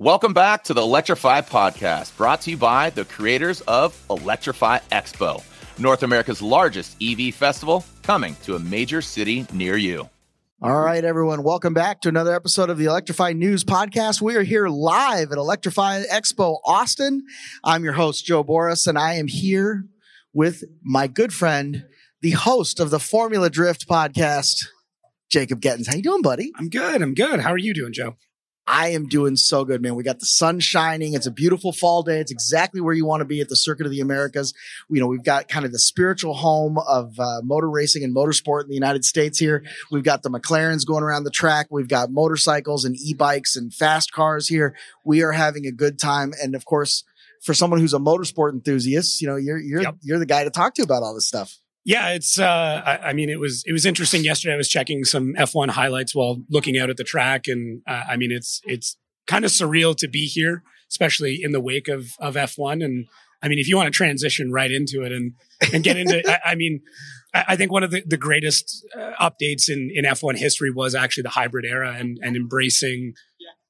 Welcome back to the Electrify Podcast, brought to you by the creators of Electrify Expo, North America's largest EV festival, coming to a major city near you. All right, everyone. Welcome back to another episode of the Electrify News Podcast. We are here live at Electrify Expo Austin. I'm your host, Joe Boris, and I am here with my good friend, the host of the Formula Drift podcast, Jacob Gittin. How you doing, buddy? I'm good. How are you doing, Joe? I am doing so good, man. We got the sun shining. It's a beautiful fall day. It's exactly where you want to be at the Circuit of the Americas. You know, we've got kind of the spiritual home of motor racing and motorsport in the United States here. We've got the McLarens going around the track. We've got motorcycles and e-bikes and fast cars here. We are having a good time. And of course, for someone who's a motorsport enthusiast, you know, you're the guy to talk to about all this stuff. Yeah, it's, it was interesting yesterday. I was checking some F1 highlights while looking out at the track. And it's kind of surreal to be here, especially in the wake of F1. And I mean, if you want to transition right into it and get into, I think one of the greatest updates in F1 history was actually the hybrid era and embracing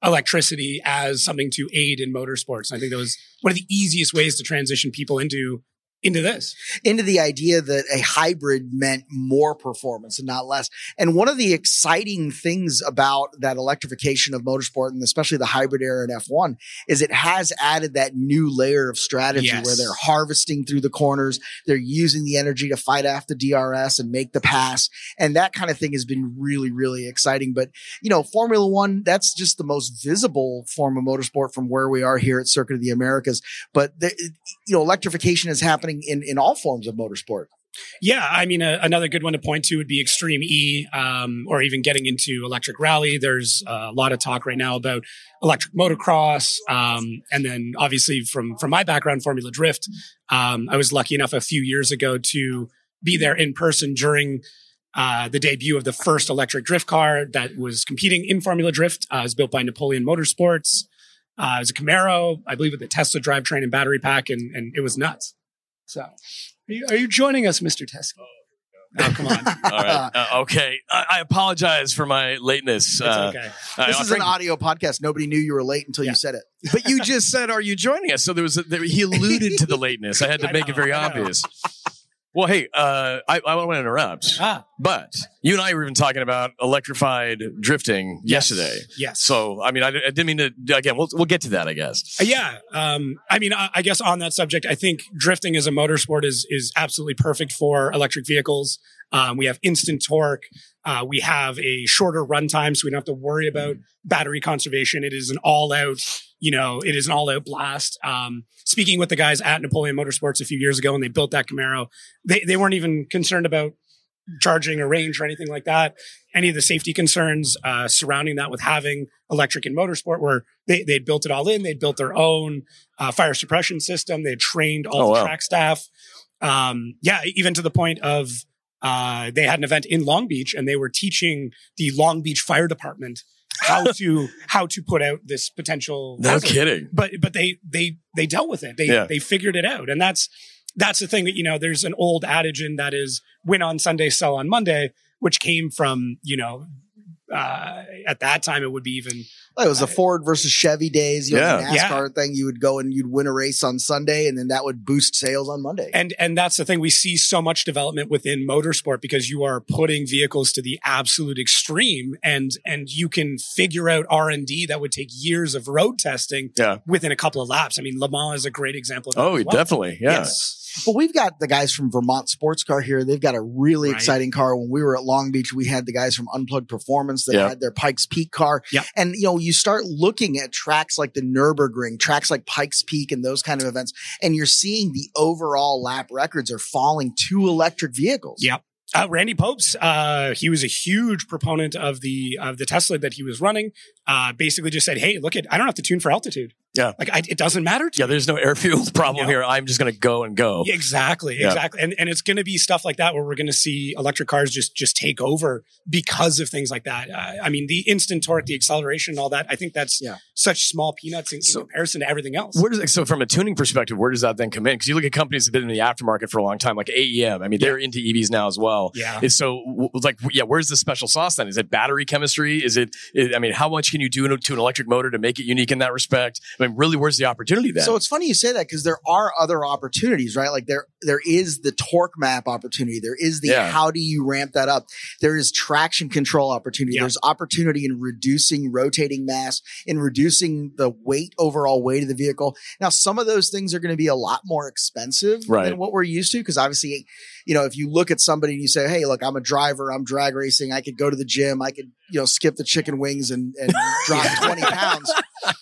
electricity as something to aid in motorsports. And I think that was one of the easiest ways to transition people into the idea that a hybrid meant more performance and not less. And one of the exciting things about that electrification of motorsport, and especially the hybrid era in F1, is it has added that new layer of strategy where they're harvesting through the corners. They're using the energy to fight off the DRS and make the pass. And that kind of thing has been really, really exciting. But, you know, Formula One, that's just the most visible form of motorsport from where we are here at Circuit of the Americas. But, electrification is happening in all forms of motorsport. Yeah, I mean, another good one to point to would be Extreme E, or even getting into electric rally. There's a lot of talk right now about electric motocross. And then obviously from my background, Formula Drift, I was lucky enough a few years ago to be there in person during the debut of the first electric drift car that was competing in Formula Drift. It was built by Napoleon Motorsports. It was a Camaro, I believe, with a Tesla drivetrain and battery pack, and it was nuts. So, are you joining us, Mr. Tesco? Oh, come on. All right. Okay. I apologize for my lateness. It's okay. This is an audio podcast. Nobody knew you were late until you said it. But you just said, are you joining us? So he alluded to the lateness. I had to make it very obvious. Well, hey, I don't want to interrupt, but you and I were even talking about electrified drifting yesterday. Yes. So, I mean, I didn't mean to, again, we'll get to that, I guess. Yeah. I guess on that subject, I think drifting as a motorsport is absolutely perfect for electric vehicles. We have instant torque. We have a shorter runtime, so we don't have to worry about battery conservation. It is an all-out blast. Speaking with the guys at Napoleon Motorsports a few years ago when they built that Camaro, they weren't even concerned about charging or range or anything like that. Any of the safety concerns surrounding that with having electric in motorsport, where they'd built it all in. They'd built their own fire suppression system. They had trained all track staff. Even to the point of they had an event in Long Beach and they were teaching the Long Beach Fire Department how to put out this potential hazard. No kidding. But they dealt with it. They figured it out. And that's the thing that, you know, there's an old adage in that is win on Sunday, sell on Monday, which came from, you know, at that time it would be even... Well, it was the Ford versus Chevy days, the NASCAR thing. You would go and you'd win a race on Sunday and then that would boost sales on Monday. And that's the thing. We see so much development within motorsport because you are putting vehicles to the absolute extreme and you can figure out R&D that would take years of road testing within a couple of laps. I mean, Le Mans is a great example of that. Oh, definitely. Yeah. Yes. But we've got the guys from Vermont Sports Car here. They've got a really exciting car. When we were at Long Beach, we had the guys from Unplugged Performance that had their Pikes Peak car. Yep. And, you know, you start looking at tracks like the Nürburgring, tracks like Pikes Peak and those kind of events, and you're seeing the overall lap records are falling to electric vehicles. Yep. Randy Popes, he was a huge proponent of the Tesla that he was running, basically just said, hey, look, I don't have to tune for altitude. Yeah. Like it doesn't matter to me. There's no air fuel problem here. I'm just going to go. Exactly. And it's going to be stuff like that where we're going to see electric cars just take over because of things like that. I mean, the instant torque, the acceleration, all that, I think that's such small peanuts in comparison to everything else. Where does, so from a tuning perspective, where does that then come in? Because you look at companies that have been in the aftermarket for a long time, like AEM. I mean, they're into EVs now as well. Yeah. And so, like, where's the special sauce then? Is it battery chemistry? Is it? I mean, how much can you do to an electric motor to make it unique in that respect? I mean, really, where's the opportunity then? So it's funny you say that because there are other opportunities, right? Like there is the torque map opportunity. There is the how do you ramp that up? There is traction control opportunity. Yeah. There's opportunity in reducing rotating mass, in reducing the overall weight of the vehicle. Now, some of those things are going to be a lot more expensive than what we're used to, because obviously, you know, if you look at somebody and you say, hey, look, I'm a driver, I'm drag racing, I could go to the gym, I could, you know, skip the chicken wings and drop 20 pounds.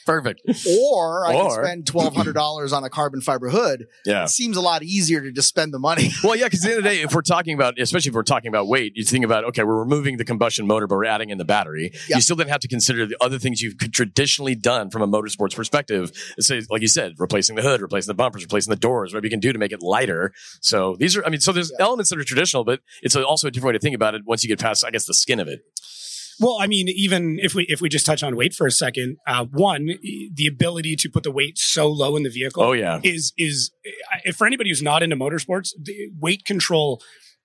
Perfect. Or I can spend $1,200 on a carbon fiber hood. Yeah. It seems a lot easier to just spend the money. Well, yeah, because at the end of the day, if we're talking about, especially if we're talking about weight, you think about, okay, we're removing the combustion motor, but we're adding in the battery. Yep. You still then have to consider the other things you've traditionally done from a motorsports perspective. So, like you said, replacing the hood, replacing the bumpers, replacing the doors, whatever you can do to make it lighter. So these are, I mean, so there's elements that are traditional, but it's also a different way to think about it once you get past, I guess, the skin of it. Well, I mean, even if we just touch on weight for a second, one, the ability to put the weight so low in the vehicle is for anybody who's not into motorsports, the weight control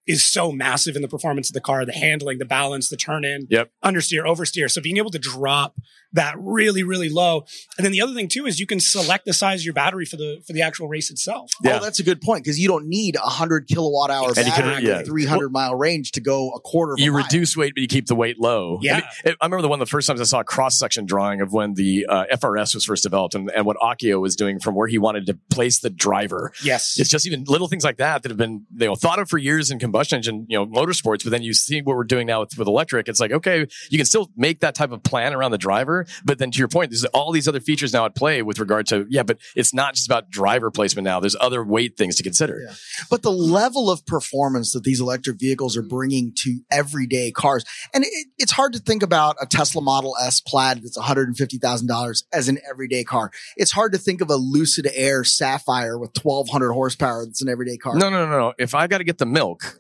is so massive in the performance of the car, the handling, the balance, the turn in, understeer, oversteer. So being able to drop that really, really low. And then the other thing too, is you can select the size of your battery for the actual race itself. Yeah. Oh, that's a good point. Cause you don't need 100 kilowatt hour battery with 300 mile range to go a quarter of a mile. Reduce weight, but you keep the weight low. Yeah. I remember the first times I saw a cross section drawing of when the FRS was first developed and what Akio was doing from where he wanted to place the driver. Yes. It's just even little things like that that have been, thought of for years in combustion engine, motorsports, but then you see what we're doing now with electric. It's like, okay, you can still make that type of plan around the driver, but then to your point, there's all these other features now at play with regard to, but it's not just about driver placement now. There's other weight things to consider. Yeah. But the level of performance that these electric vehicles are bringing to everyday cars, and it's hard to think about a Tesla Model S Plaid that's $150,000 as an everyday car. It's hard to think of a Lucid Air Sapphire with 1,200 horsepower that's an everyday car. No. If I got to get the milk,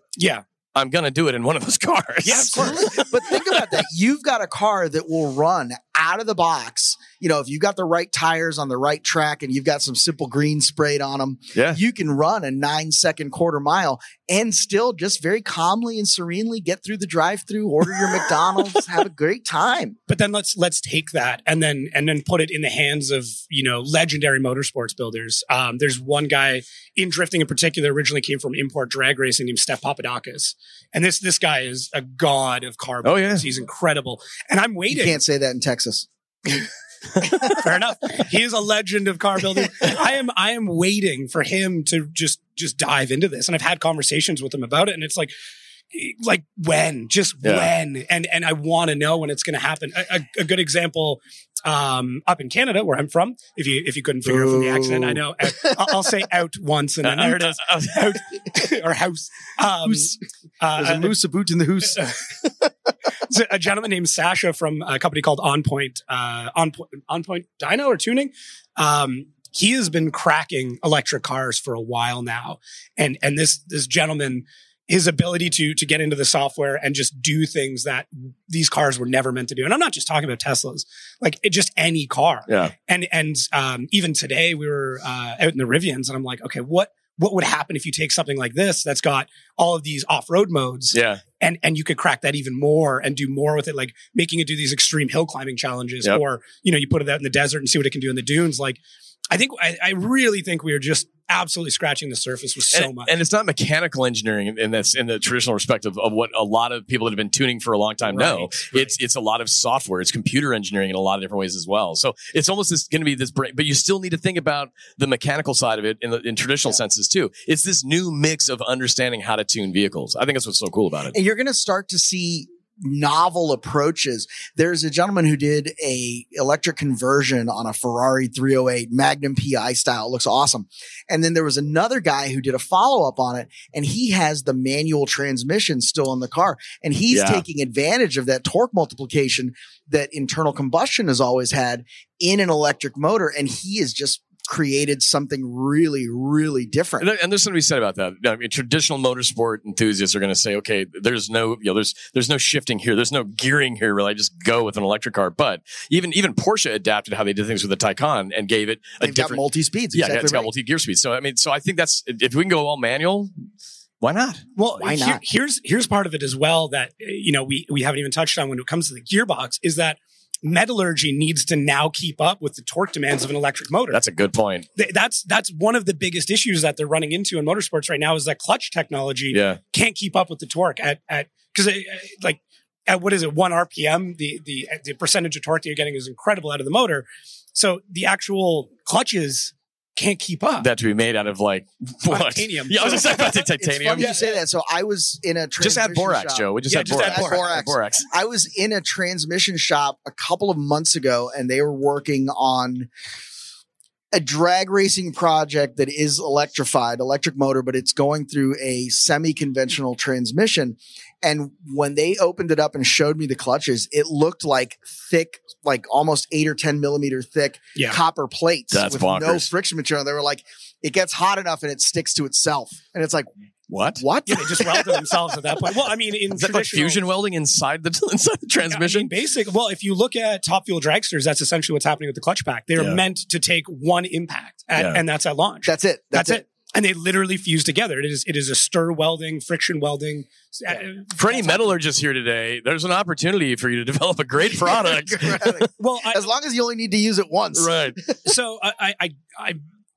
I'm going to do it in one of those cars. Yeah, of course. But think about that. You've got a car that will run out of the box. If you've got the right tires on the right track and you've got some Simple Green sprayed on them, you can run a 9-second quarter mile and still just very calmly and serenely get through the drive-thru, order your McDonald's, have a great time. But then let's take that and then put it in the hands of, legendary motorsports builders. There's one guy in drifting in particular, originally came from import drag racing, named Steph Papadakis. And this guy is a god of car builders. Oh, yeah. He's incredible. And I'm waiting. You can't say that in Texas. Fair enough. He is a legend of car building. I am waiting for him to just dive into this. And I've had conversations with him about it. And it's like when? When? And I want to know when it's going to happen. A good example, up in Canada, where I'm from, if you couldn't figure it from the accent, I know. I'll say out once and then there it is. Out, or house. There's a moose, a boot in the hoose. A gentleman named Sasha from a company called On Point Dyno or Tuning. He has been cracking electric cars for a while now, and this gentleman, his ability to get into the software and just do things that these cars were never meant to do. And I'm not just talking about Teslas, just any car. Yeah. And even today we were out in the Rivians, and I'm like, okay, what would happen if you take something like this that's got all of these off-road modes and you could crack that even more and do more with it, like making it do these extreme hill climbing challenges or, you put it out in the desert and see what it can do in the dunes. Like, I really think we are just absolutely scratching the surface with so much. And it's not mechanical engineering in the traditional respect of what a lot of people that have been tuning for a long time know. Right. It's a lot of software. It's computer engineering in a lot of different ways as well. So it's almost going to be this break, but you still need to think about the mechanical side of it in traditional senses too. It's this new mix of understanding how to tune vehicles. I think that's what's so cool about it. And you're going to start to see novel approaches. There's a gentleman who did a electric conversion on a Ferrari 308 Magnum PI style. It looks awesome. And then there was another guy who did a follow-up on it, and he has the manual transmission still in the car. And he's taking advantage of that torque multiplication that internal combustion has always had in an electric motor. And he is just created something really, really different. And there's something to be said about that. I mean, traditional motorsport enthusiasts are going to say, okay, there's no, you know, there's no shifting here. There's no gearing here. Really, I just go with an electric car. But even Porsche adapted how they did things with the Taycan and gave it a different multi-speeds. Yeah, it's got multi-gear speeds. So I mean, so I think that's, if we can go all manual, why not? Well, why not? Here's part of it as well that, you know, we haven't even touched on when it comes to the gearbox, is that metallurgy needs to now keep up with the torque demands of an electric motor. That's a good point. That's one of the biggest issues that they're running into in motorsports right now, is that clutch technology can't keep up with the torque at because like at what is it, 1 RPM, the percentage of torque that you're getting is incredible out of the motor. So the actual clutches can't keep up. That to be made out of like what? Titanium. Yeah, I was just about to say titanium. It's funny you say that. So I was in a transmission shop. Just add borax, Joe. We just add borax. I was in a transmission shop a couple of months ago, and they were working on a drag racing project that is electrified, electric motor, but it's going through a semi-conventional transmission. And when they opened it up and showed me the clutches, it looked like thick, like almost 8 or 10 millimeter thick copper plates. That's with bonkers. No friction material. They were like, it gets hot enough and it sticks to itself. And it's like, What? Yeah, they just welded themselves at that point. Well, I mean, in that like fusion welding inside the transmission. I mean, well, if you look at Top Fuel dragsters, that's essentially what's happening with the clutch pack. They're meant to take one impact, and that's at launch. That's it. That's it. And they literally fuse together. It is a stir welding, friction welding. For any metallurgists here today, there's an opportunity for you to develop a great product. Well, as long as you only need to use it once, right? So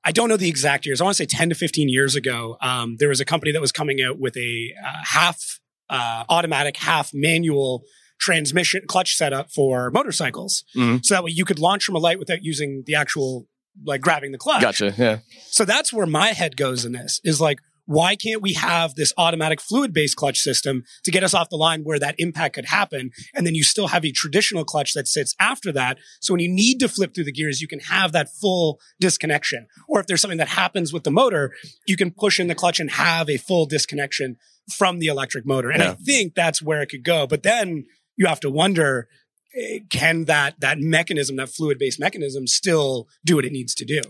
I don't know the exact years. I want to say 10 to 15 years ago, there was a company that was coming out with a half automatic, half manual transmission clutch setup for motorcycles. Mm-hmm. So that way you could launch from a light without using the actual, like grabbing the clutch. Gotcha, yeah. So that's where my head goes in this, is like, why can't we have this automatic fluid-based clutch system to get us off the line where that impact could happen? And then you still have a traditional clutch that sits after that. So when you need to flip through the gears, you can have that full disconnection. Or if there's something that happens with the motor, you can push in the clutch and have a full disconnection from the electric motor. And I think that's where it could go. But then you have to wonder, can that mechanism, that fluid-based mechanism, still do what it needs to do?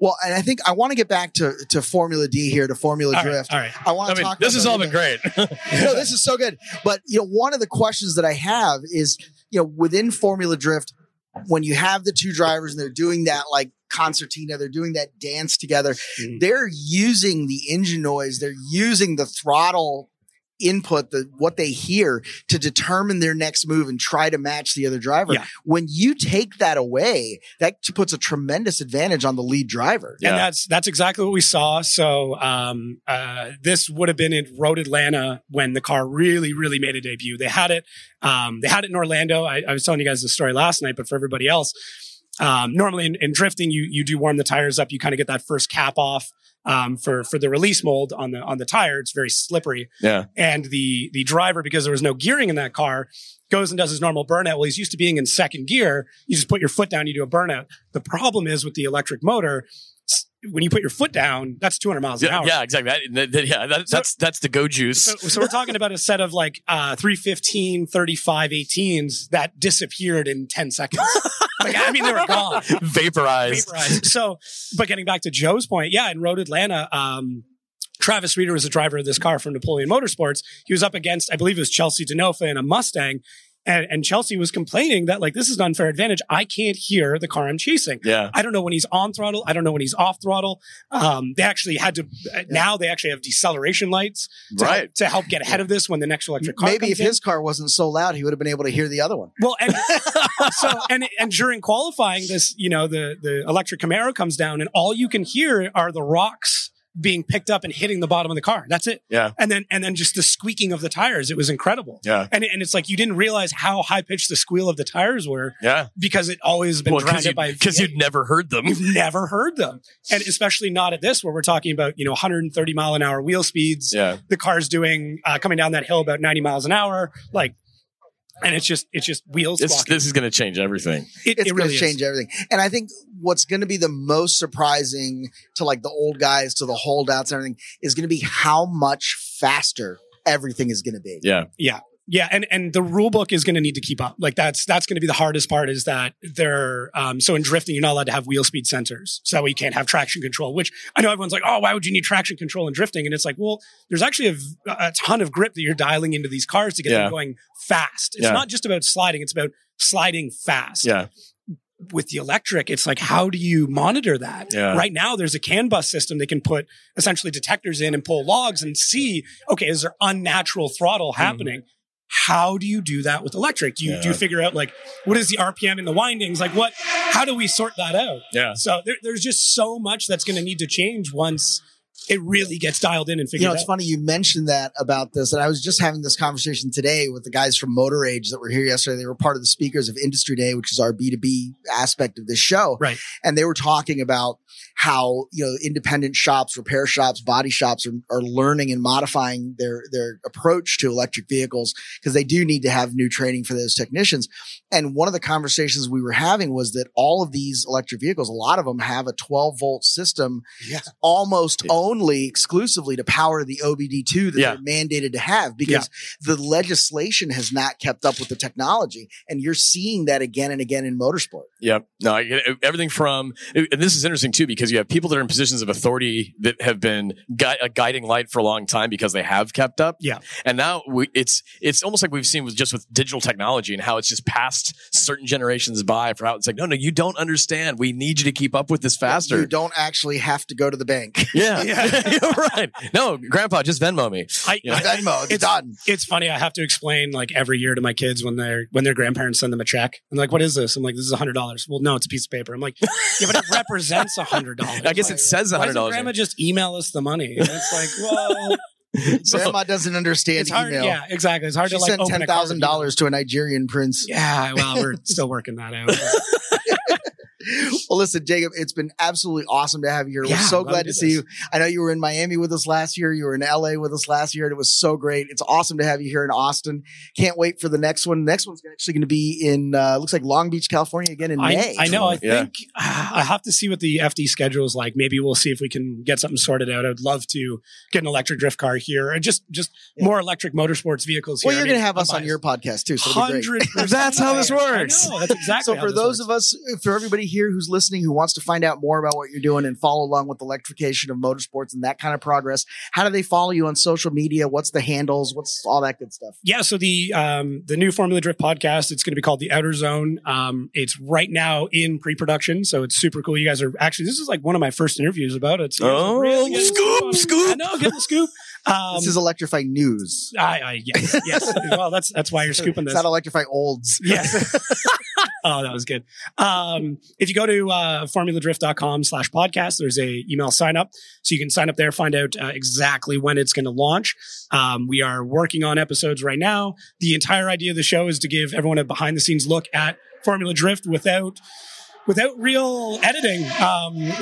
Well, and I think I want to get back to Formula D here, to Formula Drift. All right. I mean, this has all been great. No, this is so good. But, you know, one of the questions that I have is, you know, within Formula Drift, when you have the two drivers and they're doing that, like, concertina, they're doing that dance together, they're using the engine noise, they're using the throttle input, what they hear, to determine their next move and try to match the other driver. Yeah. When you take that away, that puts a tremendous advantage on the lead driver. Yeah. And that's exactly what we saw. So this would have been in Road Atlanta when the car really, really made a debut. They had it in Orlando. I was telling you guys the story last night, but for everybody else, normally in drifting, you do warm the tires up. You kind of get that first cap off. For the release mold on the tire, it's very slippery. Yeah. And the driver, because there was no gearing in that car, goes and does his normal burnout. Well, he's used to being in second gear. You just put your foot down, you do a burnout. The problem is with the electric motor, when you put your foot down, that's 200 miles an hour. Yeah, exactly. That's the go juice. So we're talking about a set of like 315, 35, 18s that disappeared in 10 seconds. Like, I mean, they were gone. Vaporized. So, but getting back to Joe's point, in Road Atlanta, Travis Reeder was the driver of this car from Napoleon Motorsports. He was up against, I believe it was Chelsea Denofa in a Mustang. And Chelsea was complaining that, like, this is an unfair advantage. I can't hear the car I'm chasing. Yeah. I don't know when he's on throttle. I don't know when he's off throttle. They actually had to, now they actually have deceleration lights to help get ahead of this when the next electric car Maybe if his car wasn't so loud, he would have been able to hear the other one. Well, and so during qualifying, this, you know, the electric Camaro comes down and all you can hear are the rocks being picked up and hitting the bottom of the car. That's it. Yeah. And then just the squeaking of the tires. It was incredible. Yeah. And it's like you didn't realize how high pitched the squeal of the tires were. Yeah. Because it always been drowned out by because you'd never heard them. You've never heard them, and especially not at this where we're talking about, you know, 130 mile an hour wheel speeds. Yeah. The car's doing coming down that hill about 90 miles an hour. Like. And it's just wheels. This is going to change everything. It's really going to change everything. And I think what's going to be the most surprising to, like, the old guys, to the holdouts and everything, is going to be how much faster everything is going to be. Yeah. Yeah. Yeah, and the rule book is going to need to keep up. Like that's going to be the hardest part, is that they're so in drifting you're not allowed to have wheel speed sensors, so that way you can't have traction control. Which I know everyone's like, oh, why would you need traction control in drifting? And it's like, well, there's actually a ton of grip that you're dialing into these cars to get them going fast. It's not just about sliding; it's about sliding fast. Yeah. With the electric, it's like, how do you monitor that? Yeah. Right now, there's a CAN bus system they can put essentially detectors in and pull logs and see, okay, is there unnatural throttle happening? Mm-hmm. How do you do that with electric? Do you figure out, like, what is the RPM in the windings? Like, what? How do we sort that out? Yeah. So there's just so much that's going to need to change once it really gets dialed in and figured out. You know, it's funny you mentioned that about this, and I was just having this conversation today with the guys from Motor Age that were here yesterday. They were part of the speakers of Industry Day, which is our B2B aspect of this show. Right. And they were talking about how, you know, independent shops, repair shops, body shops are learning and modifying their approach to electric vehicles, because they do need to have new training for those technicians. And one of the conversations we were having was that all of these electric vehicles, a lot of them have a 12-volt system almost only exclusively to power the OBD2 that they're mandated to have, because the legislation has not kept up with the technology. And you're seeing that again and again in motorsport. Yep. No, everything from, and this is interesting too, because you have people that are in positions of authority that have been a guiding light for a long time because they have kept up. Yeah. And now it's almost like we've seen with digital technology and how it's just passed certain generations by for how it's like, no, you don't understand. We need you to keep up with this faster. You don't actually have to go to the bank. Yeah. You're right. No, Grandpa, just Venmo me. Venmo. It's done. It's funny. I have to explain like every year to my kids when their grandparents send them a check. I'm like, what is this? I'm like, this is $100. Well, no, it's a piece of paper. I'm like, yeah, but it represents $100. I guess it says $100. Why doesn't Grandma just email us the money? And it's like, well, Grandma doesn't understand it's hard, email. Yeah, exactly. It's hard she to like open $10,000 to a Nigerian prince. Yeah, well, we're still working that out. Well, listen, Jacob, it's been absolutely awesome to have you here. Yeah, we're so glad to see you. I know you were in Miami with us last year. You were in LA with us last year, and it was so great. It's awesome to have you here in Austin. Can't wait for the next one. The next one's actually going to be in, looks like Long Beach, California again in May. I know. I think I have to see what the FD schedule is like. Maybe we'll see if we can get something sorted out. I'd love to get an electric drift car here, and just more electric motorsports vehicles here. Well, you're going to have us on your podcast too. So it'll be great. That's how this works. I know, that's exactly. So for those of us, for everybody here who's listening, who wants to find out more about what you're doing and follow along with electrification of motorsports and that kind of progress, how do they follow you on social media? What's the handles? What's all that good stuff? Yeah. So the new Formula Drift podcast, it's going to be called The Outer Zone. It's right now in pre-production. So it's super cool. You guys are actually, this is like one of my first interviews about it. So scoop. I know, get the scoop. This is Electrify News. Yes. Well, that's why you're scooping this. It's not Electrify Olds. Yes. Oh, that was good. If you go to formuladrift.com/podcast, there's a email sign up. So you can sign up there, find out exactly when it's going to launch. We are working on episodes right now. The entire idea of the show is to give everyone a behind the scenes look at Formula Drift without real editing.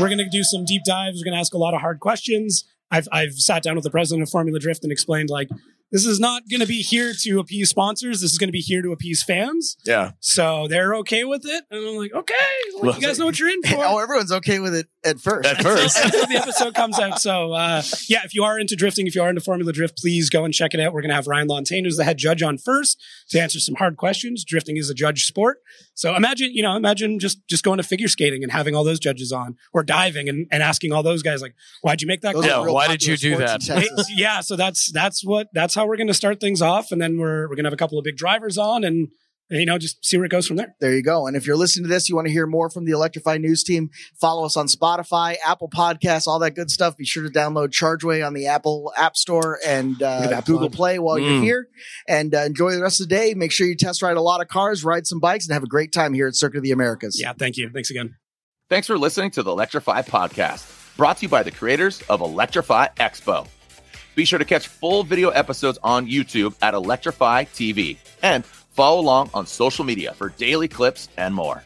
We're going to do some deep dives. We're going to ask a lot of hard questions. I've sat down with the president of Formula Drift and explained, like, this is not going to be here to appease sponsors. This is going to be here to appease fans. Yeah. So they're okay with it. And I'm like, okay, well, you guys know what you're in for. Oh, everyone's okay with it at first. Until the episode comes out. So if you are into drifting, if you are into Formula Drift, please go and check it out. We're going to have Ryan Lontain, who's the head judge, on first to answer some hard questions. Drifting is a judge sport. So imagine just going to figure skating and having all those judges on, or diving and asking all those guys, like, why'd you make that call? Yeah, why did you do that? So that's how we're going to start things off, and then we're going to have a couple of big drivers on, and just see where it goes from there. There you go. And if you're listening to this, you want to hear more from the Electrify News team, follow us on Spotify, Apple Podcasts, all that good stuff. Be sure to download Chargeway on the Apple App Store and Google Play while you're here. And enjoy the rest of the day. Make sure you test ride a lot of cars, ride some bikes, and have a great time here at Circuit of the Americas. Yeah, thank you. Thanks again. Thanks for listening to the Electrify Podcast, brought to you by the creators of Electrify Expo. Be sure to catch full video episodes on YouTube at Electrify TV, and follow along on social media for daily clips and more.